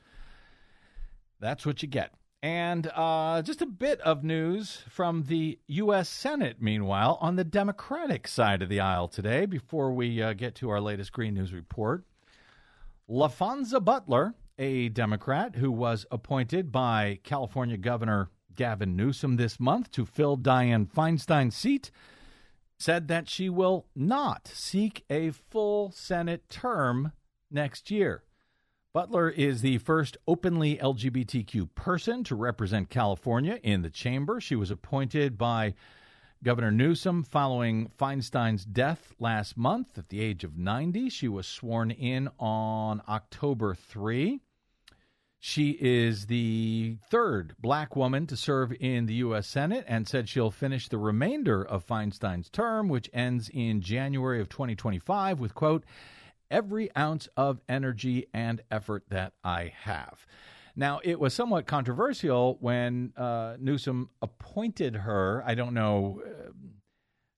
That's what you get. And just a bit of news from the U.S. Senate, meanwhile, on the Democratic side of the aisle today, before we get to our latest Green News report. LaFonza Butler, a Democrat who was appointed by California Governor Gavin Newsom this month to fill Dianne Feinstein's seat, said that she will not seek a full Senate term next year. Butler is the first openly LGBTQ person to represent California in the chamber. She was appointed by Governor Newsom following Feinstein's death last month at the age of 90. She was sworn in on October 3. She is the third black woman to serve in the U.S. Senate and said she'll finish the remainder of Feinstein's term, which ends in January of 2025, with, quote, every ounce of energy and effort that I have. Now, it was somewhat controversial when Newsom appointed her. I don't know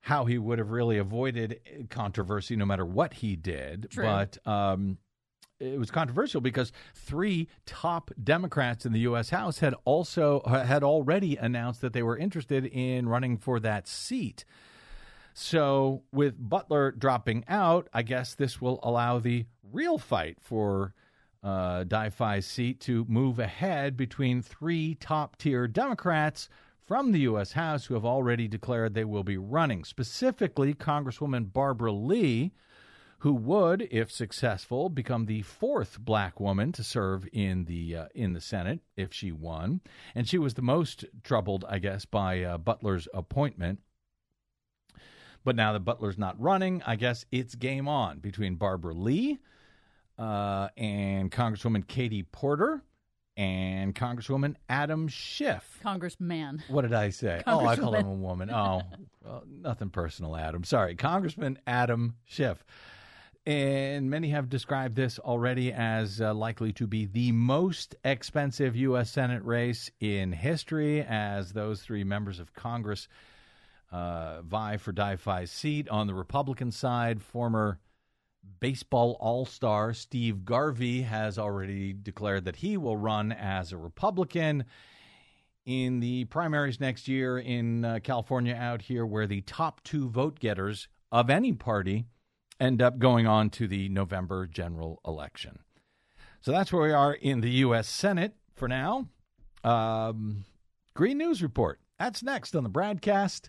how he would have really avoided controversy no matter what he did. True. But it was controversial because three top Democrats in the U.S. House had already announced that they were interested in running for that seat. So with Butler dropping out, I guess this will allow the real fight for Dianne's seat to move ahead between three top-tier Democrats from the U.S. House who have already declared they will be running, specifically Congresswoman Barbara Lee, who would, if successful, become the fourth black woman to serve in the Senate if she won. And she was the most troubled, I guess, by Butler's appointment. But now that Butler's not running, I guess it's game on between Barbara Lee and Congresswoman Katie Porter and Congresswoman Adam Schiff. Congressman. What did I say? Oh, I call him a woman. Oh, well, nothing personal, Adam. Sorry. Congressman Adam Schiff. And many have described this already as likely to be the most expensive U.S. Senate race in history, as those three members of Congress vie for Dianne's seat. On the Republican side, former baseball all-star Steve Garvey has already declared that he will run as a Republican in the primaries next year in California out here, where the top two vote getters of any party end up going on to the November general election. So that's where we are in the U.S. Senate for now. Green News Report. That's next on the BradCast.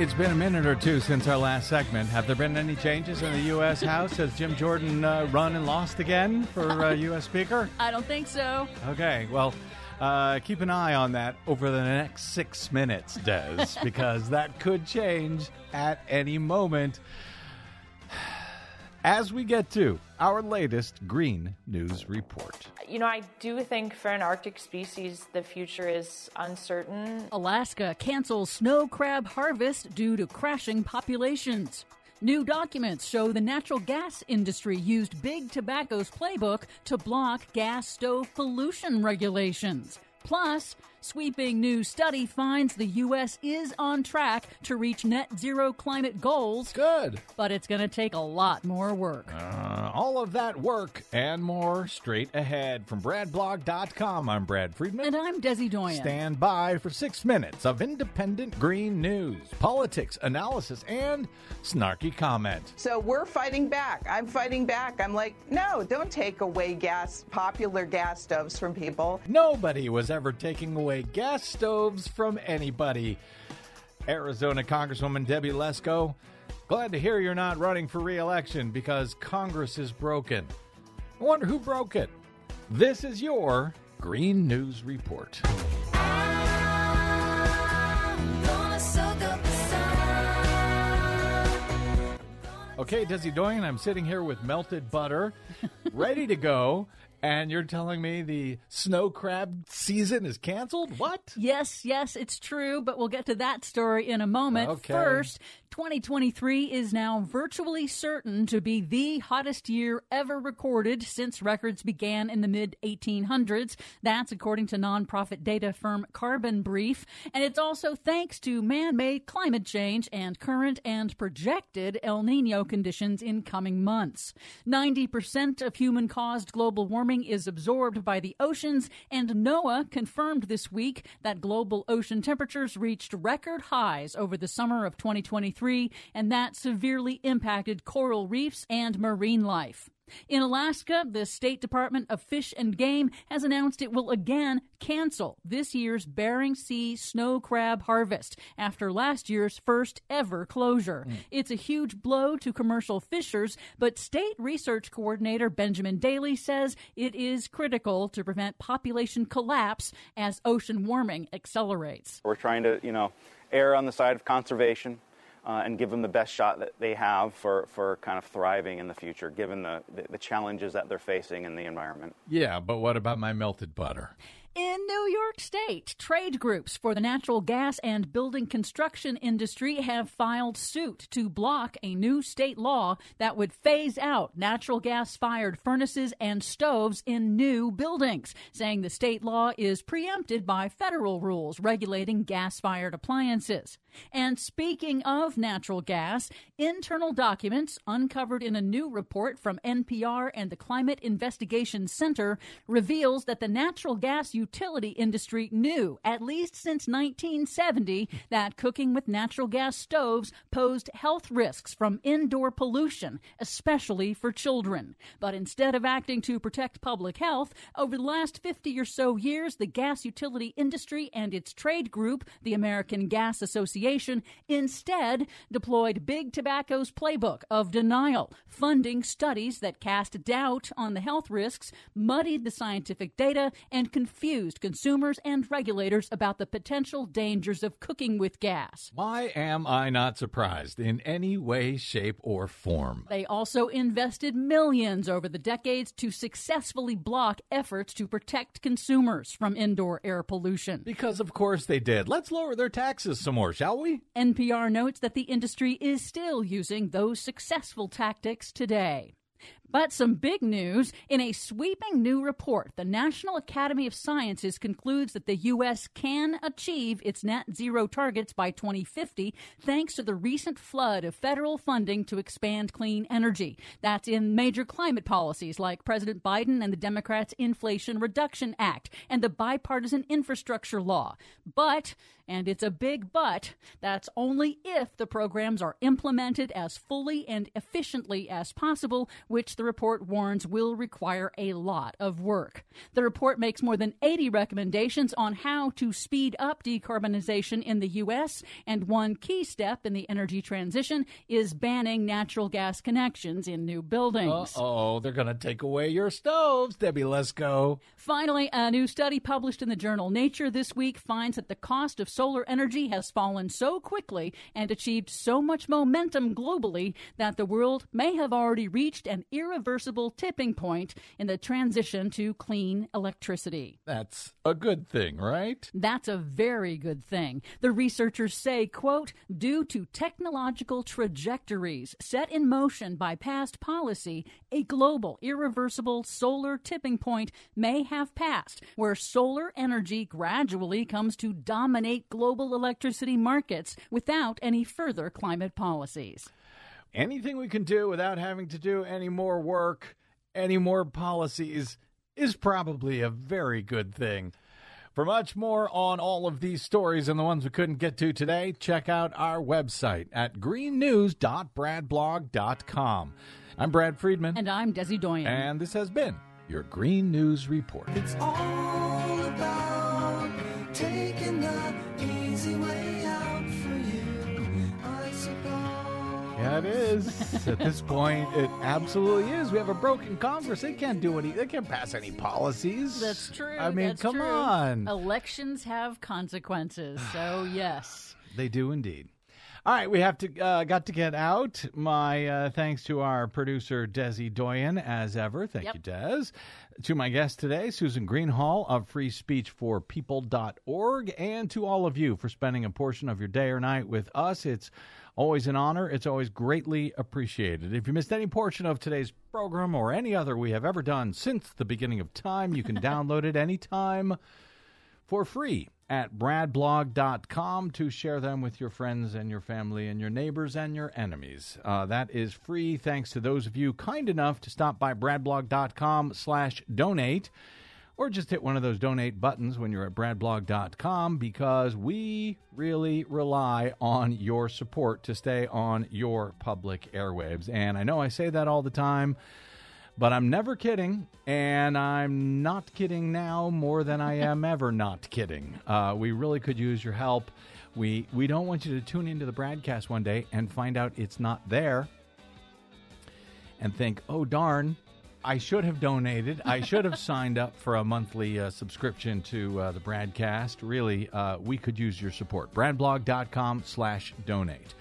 It's been a minute or two since our last segment. Have there been any changes in the U.S. House? Has Jim Jordan run and lost again for U.S. Speaker? I don't think so. Okay, well, keep an eye on that over the next 6 minutes, Des, because that could change at any moment as we get to our latest Green News Report. You know, I do think for an Arctic species, the future is uncertain. Alaska cancels snow crab harvest due to crashing populations. New documents show the natural gas industry used Big Tobacco's playbook to block gas stove pollution regulations. Plus, sweeping new study finds the U.S. is on track to reach net zero climate goals. Good. But it's going to take a lot more work. All of that work and more straight ahead. From bradblog.com, I'm Brad Friedman. And I'm Desi Doyen. Stand by for 6 minutes of independent green news, politics, analysis, and snarky comment. So we're fighting back. I'm fighting back. I'm like, no, don't take away gas, popular gas stoves from people. Nobody was ever taking away gas stoves from anybody. Arizona Congresswoman Debbie Lesko, glad to hear you're not running for re-election because Congress is broken. I wonder who broke it. This is your Green News Report. Okay, Desi Doyen, I'm sitting here with melted butter, ready to go. And you're telling me the snow crab season is canceled? What? Yes, it's true, but we'll get to that story in a moment. Okay. First, 2023 is now virtually certain to be the hottest year ever recorded since records began in the mid-1800s. That's according to nonprofit data firm Carbon Brief. And it's also thanks to man-made climate change and current and projected El Nino conditions in coming months. 90% of human-caused global warming is absorbed by the oceans, and NOAA confirmed this week that global ocean temperatures reached record highs over the summer of 2023, and that severely impacted coral reefs and marine life. In Alaska, the State Department of Fish and Game has announced it will again cancel this year's Bering Sea snow crab harvest after last year's first ever closure. It's a huge blow to commercial fishers, but State Research Coordinator Benjamin Daly says it is critical to prevent population collapse as ocean warming accelerates. We're trying to, err on the side of conservation. And give them the best shot that they have for kind of thriving in the future, given the challenges that they're facing in the environment. Yeah, but what about my melted butter? In New York State, trade groups for the natural gas and building construction industry have filed suit to block a new state law that would phase out natural gas-fired furnaces and stoves in new buildings, saying the state law is preempted by federal rules regulating gas-fired appliances. And speaking of natural gas, internal documents uncovered in a new report from NPR and the Climate Investigation Center reveals that the natural gas utility industry knew, at least since 1970, that cooking with natural gas stoves posed health risks from indoor pollution, especially for children. But instead of acting to protect public health, over the last 50 or so years, the gas utility industry and its trade group, the American Gas Association, instead deployed Big Tobacco's playbook of denial, funding studies that cast doubt on the health risks, muddied the scientific data, and confused consumers and regulators about the potential dangers of cooking with gas. Why am I not surprised in any way, shape, or form? They also invested millions over the decades to successfully block efforts to protect consumers from indoor air pollution. Because of course they did. Let's lower their taxes some more, shall we? NPR notes that the industry is still using those successful tactics today. But some big news. In a sweeping new report, the National Academy of Sciences concludes that the U.S. can achieve its net zero targets by 2050 thanks to the recent flood of federal funding to expand clean energy. That's in major climate policies like President Biden and the Democrats' Inflation Reduction Act and the bipartisan infrastructure law. But, and it's a big but, that's only if the programs are implemented as fully and efficiently as possible, which the report warns will require a lot of work. The report makes more than 80 recommendations on how to speed up decarbonization in the U.S., and one key step in the energy transition is banning natural gas connections in new buildings. Uh-oh, they're going to take away your stoves, Debbie Lesko. Finally, a new study published in the journal Nature this week finds that the cost of solar energy has fallen so quickly and achieved so much momentum globally that the world may have already reached an irreversible tipping point in the transition to clean electricity. That's a good thing, right? That's a very good thing. The researchers say, quote, due to technological trajectories set in motion by past policy, a global irreversible solar tipping point may have passed where solar energy gradually comes to dominate global electricity markets without any further climate policies. Anything we can do without having to do any more work, any more policies, is probably a very good thing. For much more on all of these stories and the ones we couldn't get to today, check out our website at greennews.bradblog.com. I'm Brad Friedman. And I'm Desi Doyen. And this has been your Green News Report. It's all about taking the easy way out for you, I suppose. Yeah, it is. At this point, it absolutely is. We have a broken Congress. They can't do any. They can't pass any policies. That's true. I mean, come on. Elections have consequences. So yes, they do indeed. All right, we have to got to get out. My thanks to our producer, Desi Doyen, as ever. Thank you, Des. To my guest today, Susan Greenhalgh of FreeSpeechForPeople.org, and to all of you for spending a portion of your day or night with us. It's always an honor. It's always greatly appreciated. If you missed any portion of today's program or any other we have ever done since the beginning of time, you can download it anytime for free at bradblog.com to share them with your friends and your family and your neighbors and your enemies. That is free thanks to those of you kind enough to stop by bradblog.com/donate or just hit one of those donate buttons when you're at bradblog.com, because we really rely on your support to stay on your public airwaves. And I know I say that all the time, but I'm never kidding, and I'm not kidding now more than I am ever not kidding. We really could use your help. We don't want you to tune into the BradCast one day and find out it's not there and think, oh, darn, I should have donated. I should have signed up for a monthly subscription to the BradCast. Really, we could use your support. bradblog.com/donate.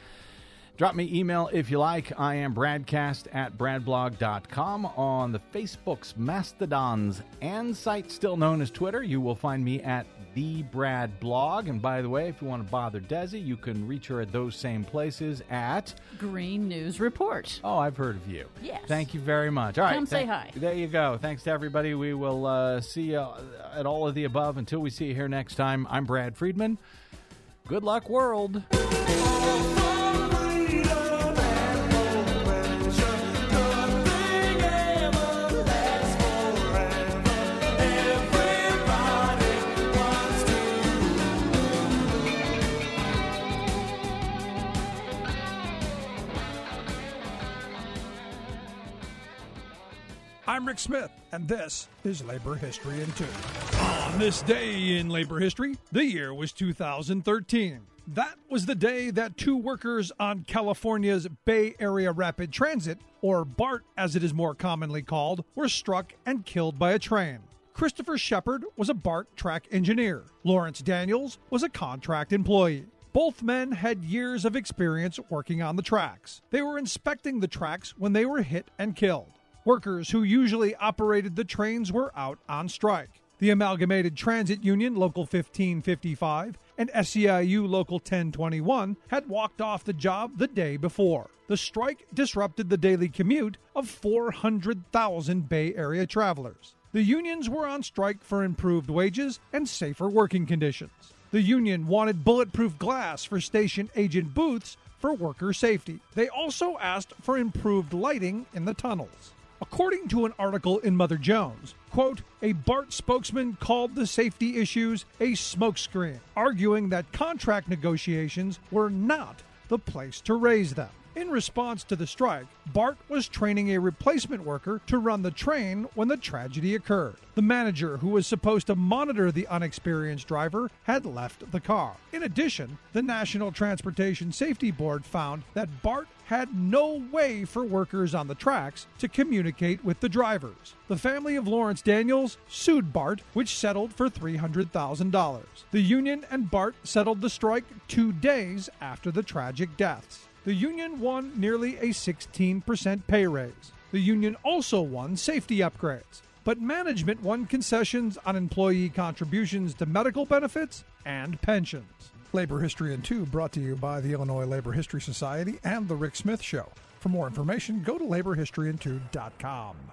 Drop me email if you like. I am bradcast@bradblog.com. on the Facebook's Mastodons and site, still known as Twitter, you will find me at The Brad Blog. And by the way, if you want to bother Desi, you can reach her at those same places at Green News Report. Oh, I've heard of you. Yes. Thank you very much. All right. Come say hi. There you go. Thanks to everybody. We will see you at all of the above. Until we see you here next time, I'm Brad Friedman. Good luck, world. I'm Rick Smith, and this is Labor History in 2. On this day in labor history, the year was 2013. That was the day that two workers on California's Bay Area Rapid Transit, or BART as it is more commonly called, were struck and killed by a train. Christopher Shepard was a BART track engineer. Lawrence Daniels was a contract employee. Both men had years of experience working on the tracks. They were inspecting the tracks when they were hit and killed. Workers who usually operated the trains were out on strike. The Amalgamated Transit Union Local 1555 and SEIU Local 1021 had walked off the job the day before. The strike disrupted the daily commute of 400,000 Bay Area travelers. The unions were on strike for improved wages and safer working conditions. The union wanted bulletproof glass for station agent booths for worker safety. They also asked for improved lighting in the tunnels. According to an article in Mother Jones, quote, a BART spokesman called the safety issues a smokescreen, arguing that contract negotiations were not the place to raise them. In response to the strike, BART was training a replacement worker to run the train when the tragedy occurred. The manager, who was supposed to monitor the unexperienced driver, had left the car. In addition, the National Transportation Safety Board found that BART had no way for workers on the tracks to communicate with the drivers. The family of Lawrence Daniels sued BART, which settled for $300,000. The union and BART settled the strike 2 days after the tragic deaths. The union won nearly a 16% pay raise. The union also won safety upgrades, but management won concessions on employee contributions to medical benefits and pensions. Labor History in 2 brought to you by the Illinois Labor History Society and The Rick Smith Show. For more information, go to laborhistoryin2.com.